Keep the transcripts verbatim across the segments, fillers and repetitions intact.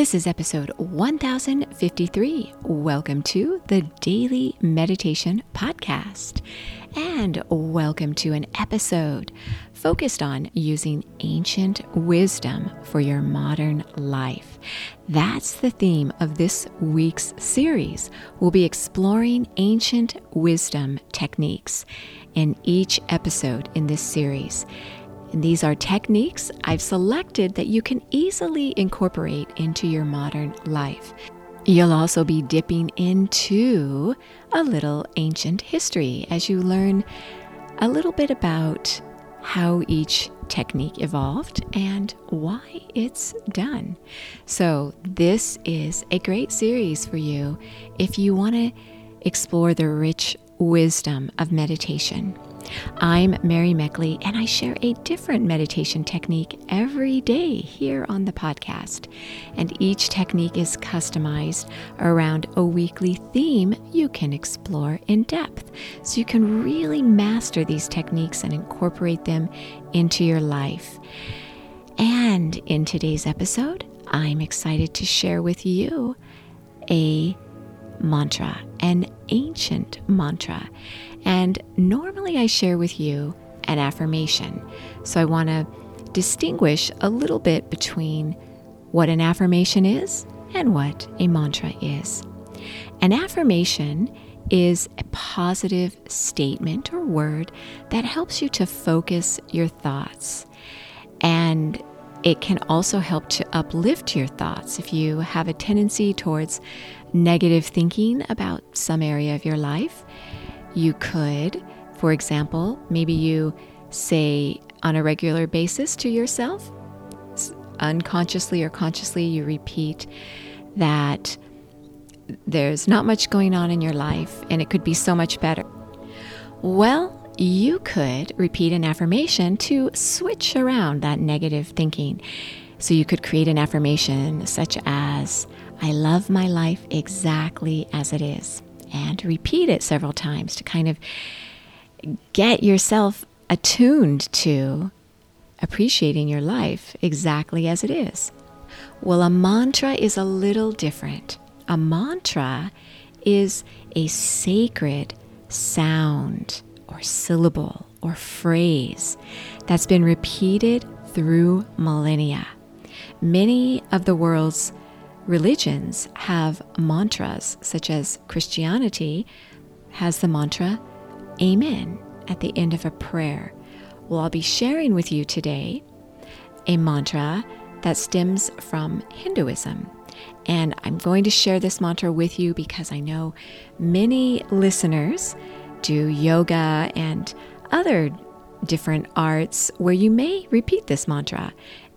This is episode one thousand fifty-three. Welcome to the Daily Meditation Podcast. And welcome to an episode focused on using ancient wisdom for your modern life. That's the theme of this week's series. We'll be exploring ancient wisdom techniques in each episode in this series. And these are techniques I've selected that you can easily incorporate into your modern life. You'll also be dipping into a little ancient history as you learn a little bit about how each technique evolved and why it's done. So this is a great series for you if you want to explore the rich wisdom of meditation. I'm Mary Meckley, and I share a different meditation technique every day here on the podcast. And each technique is customized around a weekly theme you can explore in depth. So you can really master these techniques and incorporate them into your life. And in today's episode, I'm excited to share with you a mantra, an ancient mantra. And normally I share with you an affirmation. So I want to distinguish a little bit between what an affirmation is and what a mantra is. An affirmation is a positive statement or word that helps you to focus your thoughts. And it can also help to uplift your thoughts if you have a tendency towards negative thinking about some area of your life. You could, for example, maybe you say on a regular basis to yourself, unconsciously or consciously, you repeat that there's not much going on in your life and it could be so much better. Well, you could repeat an affirmation to switch around that negative thinking. So you could create an affirmation such as, I love my life exactly as it is, and repeat it several times to kind of get yourself attuned to appreciating your life exactly as it is. Well, a mantra is a little different. A mantra is a sacred sound or syllable or phrase that's been repeated through millennia. Many of the world's religions have mantras, such as Christianity has the mantra Amen at the end of a prayer. Well, I'll be sharing with you today a mantra that stems from Hinduism. And I'm going to share this mantra with you because I know many listeners do yoga and other different arts where you may repeat this mantra.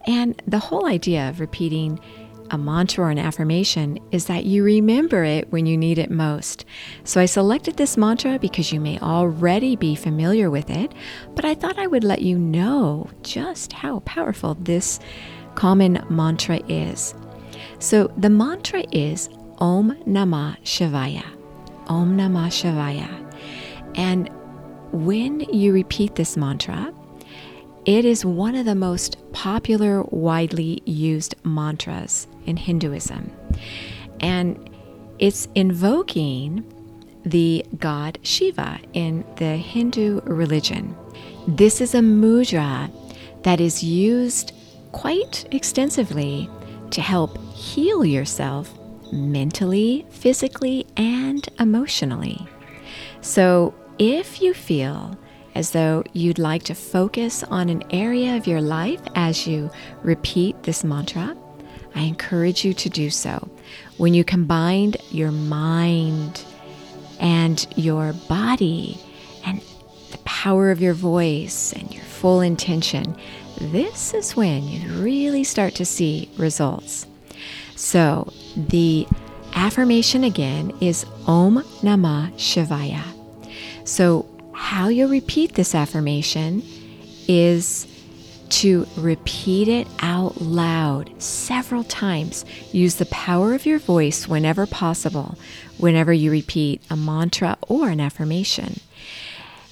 And the whole idea of repeating a mantra or an affirmation is that you remember it when you need it most. So I selected this mantra because you may already be familiar with it, but I thought I would let you know just how powerful this common mantra is. So the mantra is Om Namah Shivaya. Om Namah Shivaya. And when you repeat this mantra, it is one of the most popular, widely used mantras in Hinduism. And it's invoking the god Shiva in the Hindu religion. This is a mudra that is used quite extensively to help heal yourself mentally, physically, and emotionally. So if you feel as though you'd like to focus on an area of your life as you repeat this mantra, I encourage you to do so. When you combine your mind and your body and the power of your voice and your full intention, this is when you really start to see results. So the affirmation again is Om Namah Shivaya. So how you repeat this affirmation is to repeat it out loud several times. Use the power of your voice whenever possible, whenever you repeat a mantra or an affirmation.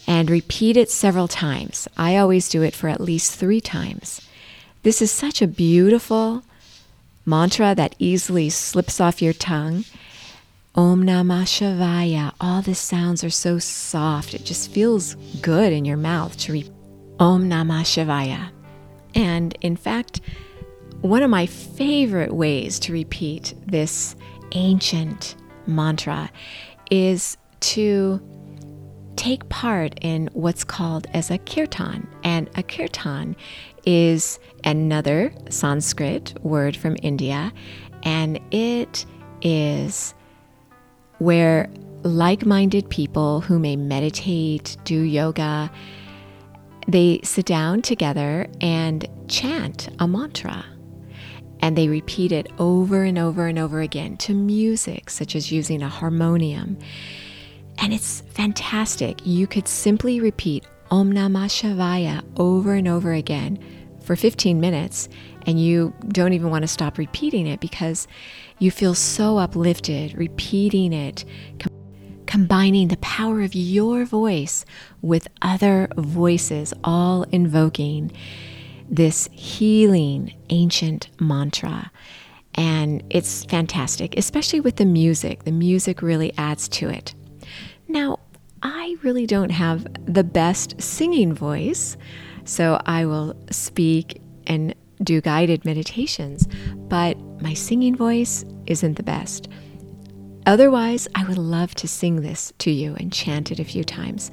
And repeat it several times. I always do it for at least three times. This is such a beautiful mantra that easily slips off your tongue. Om Namah Shivaya. All the sounds are so soft. It just feels good in your mouth to repeat Om Namah Shivaya. And in fact, one of my favorite ways to repeat this ancient mantra is to take part in what's called as a kirtan. And a kirtan is another Sanskrit word from India, and it is where like-minded people who may meditate, do yoga, they sit down together and chant a mantra. And they repeat it over and over and over again to music, such as using a harmonium. And it's fantastic. You could simply repeat Om Namah Shivaya over and over again for fifteen minutes, and you don't even want to stop repeating it because you feel so uplifted repeating it, com- combining the power of your voice with other voices, all invoking this healing ancient mantra. And it's fantastic, especially with the music. The music really adds to it. Now, I really don't have the best singing voice, so I will speak and do guided meditations, but my singing voice isn't the best. Otherwise, I would love to sing this to you and chant it a few times,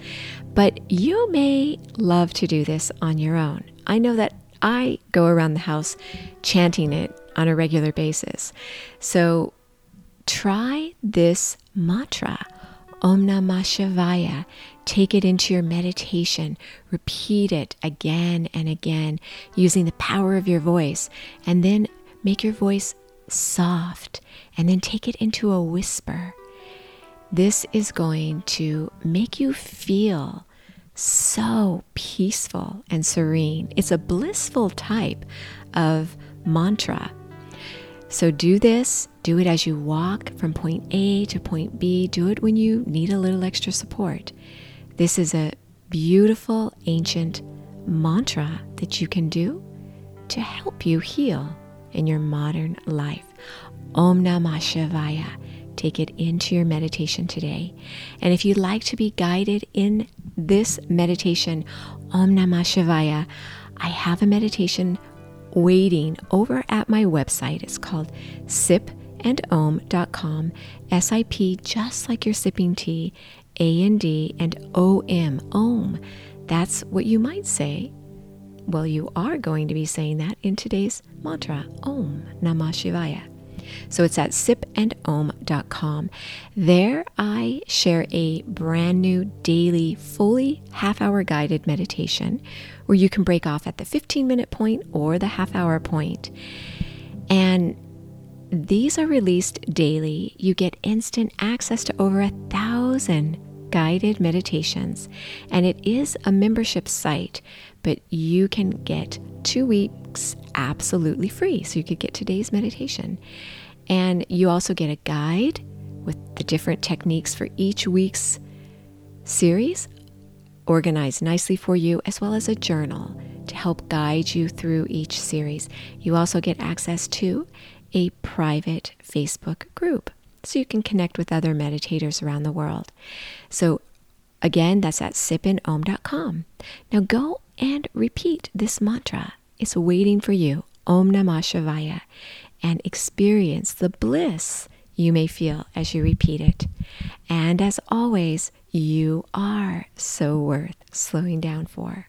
but you may love to do this on your own. I know that I go around the house chanting it on a regular basis. So try this mantra, Om Namah Shivaya. Take it into your meditation. Repeat it again and again using the power of your voice, and then make your voice soft, and then take it into a whisper. This is going to make you feel so peaceful and serene. It's a blissful type of mantra. So do this, do it as you walk from point A to point B. Do it when you need a little extra support. This is a beautiful ancient mantra that you can do to help you heal in your modern life. Om Namah Shivaya. Take it into your meditation today. And if you'd like to be guided in this meditation, Om Namah Shivaya, I have a meditation waiting over at my website. It's called sip and om dot com, S I P, just like you're sipping tea, A N D, and O M, Om. That's what you might say. Well, you are going to be saying that in today's mantra, Om Namah Shivaya. So it's at sip and om dot com. There I share a brand new daily, fully half-hour guided meditation where you can break off at the fifteen-minute point or the half-hour point. And these are released daily. You get instant access to over a thousand guided meditations. And it is a membership site, but you can get two weeks absolutely free. So you could get today's meditation. And you also get a guide with the different techniques for each week's series, organized nicely for you, as well as a journal to help guide you through each series. You also get access to a private Facebook group, so you can connect with other meditators around the world. So again, that's at sip and om dot com. Now go and repeat this mantra. It's waiting for you, Om Namah Shivaya, and experience the bliss you may feel as you repeat it. And as always, you are so worth slowing down for.